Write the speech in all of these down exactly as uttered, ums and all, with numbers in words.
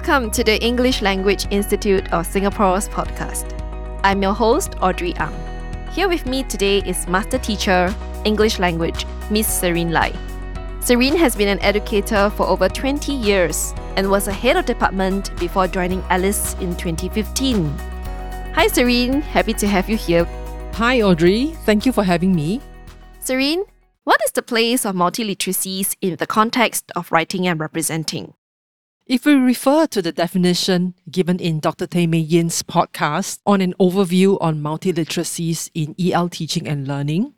Welcome to the English Language Institute of Singapore's podcast. I'm your host, Audrey Ang. Here with me today is Master Teacher, English Language, Miss Serene Lai. Serene has been an educator for over twenty years and was a head of department before joining Alice in twenty fifteen. Hi Serene, happy to have you here. Hi Audrey, thank you for having me. Serene, what is the place of multiliteracies in the context of writing and representing? If we refer to the definition given in Doctor Tay Mei Yin's podcast on an overview on multiliteracies in E L teaching and learning,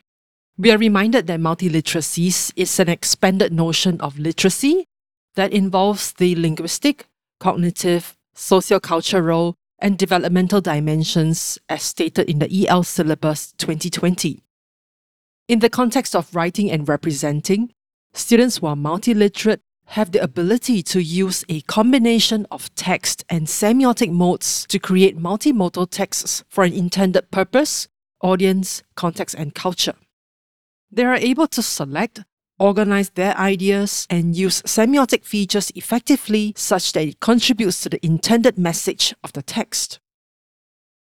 we are reminded that multiliteracies is an expanded notion of literacy that involves the linguistic, cognitive, sociocultural, and developmental dimensions as stated in the E L syllabus twenty twenty. In the context of writing and representing, students who are multiliterate have the ability to use a combination of text and semiotic modes to create multimodal texts for an intended purpose, audience, context, and culture. They are able to select, organize their ideas, and use semiotic features effectively such that it contributes to the intended message of the text.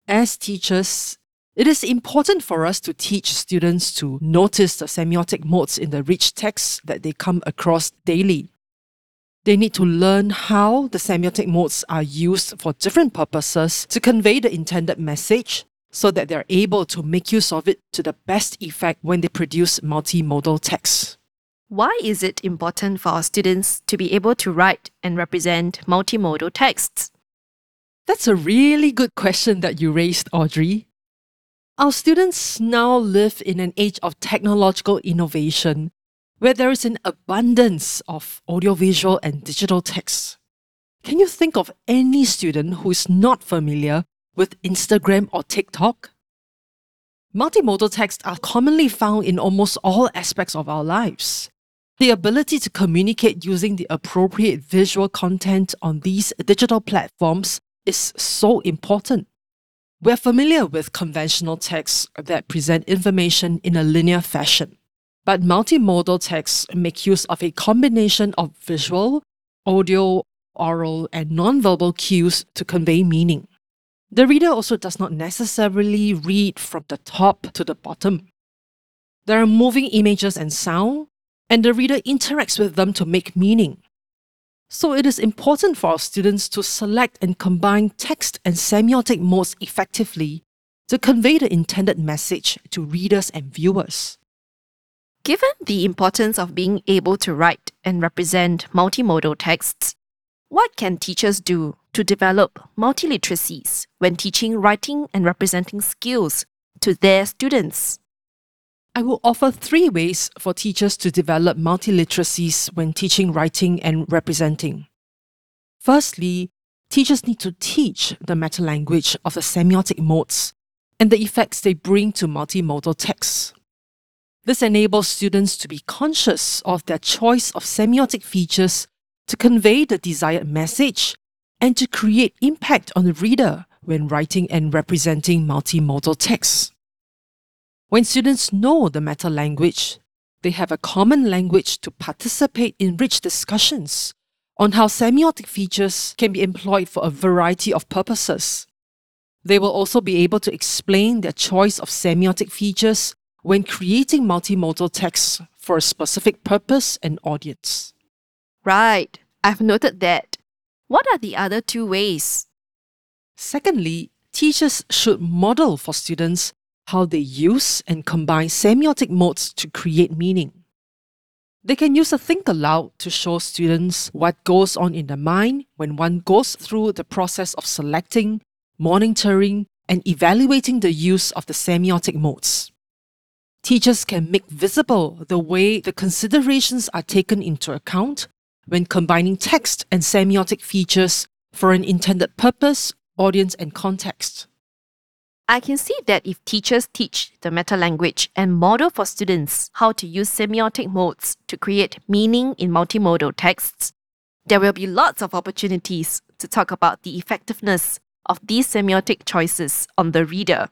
As teachers, it is important for us to teach students to notice the semiotic modes in the rich texts that they come across daily. They need to learn how the semiotic modes are used for different purposes to convey the intended message so that they are able to make use of it to the best effect when they produce multimodal texts. Why is it important for our students to be able to write and represent multimodal texts? That's a really good question that you raised, Audrey. Our students now live in an age of technological innovation, where there is an abundance of audiovisual and digital texts. Can you think of any student who is not familiar with Instagram or TikTok? Multimodal texts are commonly found in almost all aspects of our lives. The ability to communicate using the appropriate visual content on these digital platforms is so important. We're familiar with conventional texts that present information in a linear fashion. But multimodal texts make use of a combination of visual, audio, oral, and nonverbal cues to convey meaning. The reader also does not necessarily read from the top to the bottom. There are moving images and sound, and the reader interacts with them to make meaning. So it is important for our students to select and combine text and semiotic modes effectively to convey the intended message to readers and viewers. Given the importance of being able to write and represent multimodal texts, what can teachers do to develop multiliteracies when teaching writing and representing skills to their students? I will offer three ways for teachers to develop multiliteracies when teaching writing and representing. Firstly, teachers need to teach the metalanguage of the semiotic modes and the effects they bring to multimodal texts. This enables students to be conscious of their choice of semiotic features to convey the desired message and to create impact on the reader when writing and representing multimodal texts. When students know the metalanguage, they have a common language to participate in rich discussions on how semiotic features can be employed for a variety of purposes. They will also be able to explain their choice of semiotic features when creating multimodal texts for a specific purpose and audience. Right, I've noted that. What are the other two ways? Secondly, teachers should model for students how they use and combine semiotic modes to create meaning. They can use a think aloud to show students what goes on in the mind when one goes through the process of selecting, monitoring, and evaluating the use of the semiotic modes. Teachers can make visible the way the considerations are taken into account when combining text and semiotic features for an intended purpose, audience, and context. I can see that if teachers teach the metalanguage and model for students how to use semiotic modes to create meaning in multimodal texts, there will be lots of opportunities to talk about the effectiveness of these semiotic choices on the reader.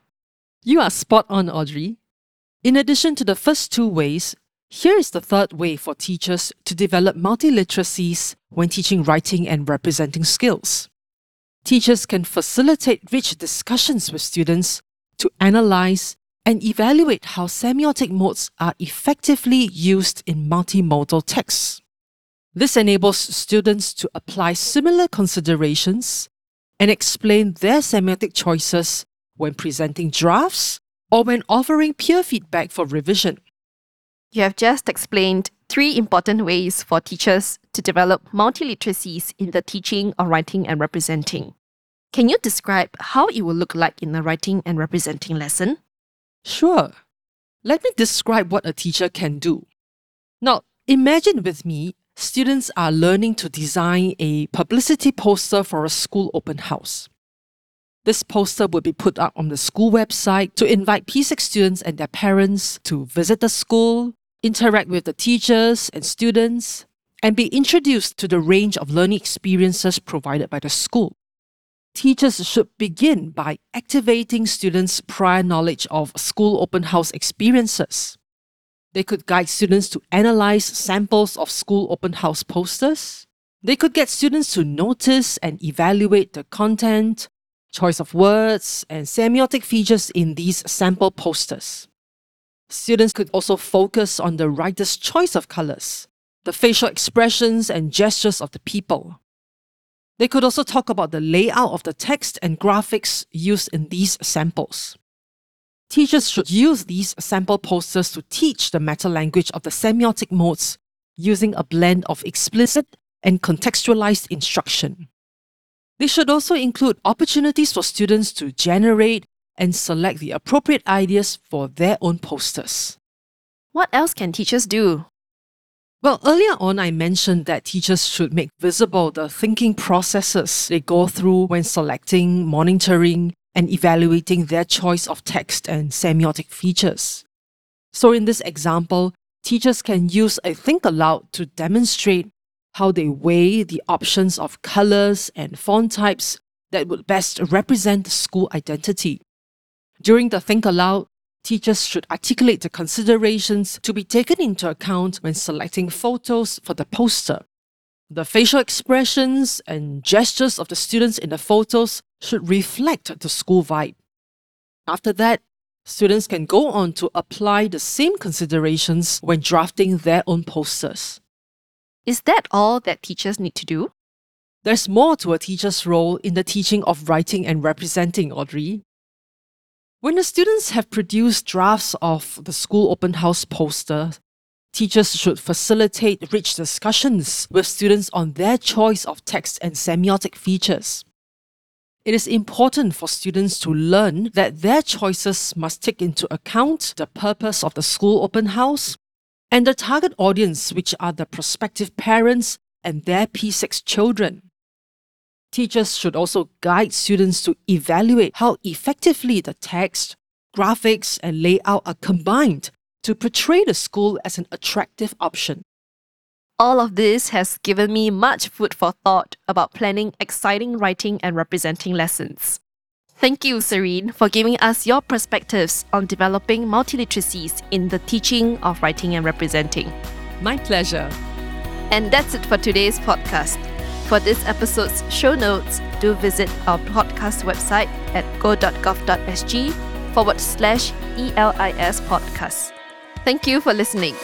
You are spot on, Audrey. In addition to the first two ways, Here is the third way for teachers to develop multiliteracies when teaching writing and representing skills. Teachers can facilitate rich discussions with students to analyze and evaluate how semiotic modes are effectively used in multimodal texts. This enables students to apply similar considerations and explain their semiotic choices when presenting drafts or when offering peer feedback for revision. You have just explained three important ways for teachers to develop multiliteracies in the teaching of writing and representing. Can you describe how it will look like in a writing and representing lesson? Sure. Let me describe what a teacher can do. Now, imagine with me, students are learning to design a publicity poster for a school open house. This poster will be put up on the school website to invite P six students and their parents to visit the school, interact with the teachers and students, and be introduced to the range of learning experiences provided by the school. Teachers should begin by activating students' prior knowledge of school open house experiences. They could guide students to analyze samples of school open house posters. They could get students to notice and evaluate the content, choice of words, and semiotic features in these sample posters. Students could also focus on the writer's choice of colors, the facial expressions and gestures of the people. They could also talk about the layout of the text and graphics used in these samples. Teachers should use these sample posters to teach the meta-language of the semiotic modes using a blend of explicit and contextualized instruction. They should also include opportunities for students to generate and select the appropriate ideas for their own posters. What else can teachers do? Well, earlier on, I mentioned that teachers should make visible the thinking processes they go through when selecting, monitoring, and evaluating their choice of text and semiotic features. So in this example, teachers can use a think aloud to demonstrate how they weigh the options of colors and font types that would best represent the school identity. During the think aloud, teachers should articulate the considerations to be taken into account when selecting photos for the poster. The facial expressions and gestures of the students in the photos should reflect the school vibe. After that, students can go on to apply the same considerations when drafting their own posters. Is that all that teachers need to do? There's more to a teacher's role in the teaching of writing and representing, Audrey. When the students have produced drafts of the school open house poster, teachers should facilitate rich discussions with students on their choice of text and semiotic features. It is important for students to learn that their choices must take into account the purpose of the school open house and the target audience, which are the prospective parents and their P six children. Teachers should also guide students to evaluate how effectively the text, graphics, and layout are combined to portray the school as an attractive option. All of this has given me much food for thought about planning exciting writing and representing lessons. Thank you, Serene, for giving us your perspectives on developing multiliteracies in the teaching of writing and representing. My pleasure. And that's it for today's podcast. For this episode's show notes, do visit our podcast website at go dot gov dot s g forward slash E L I S podcast. Thank you for listening.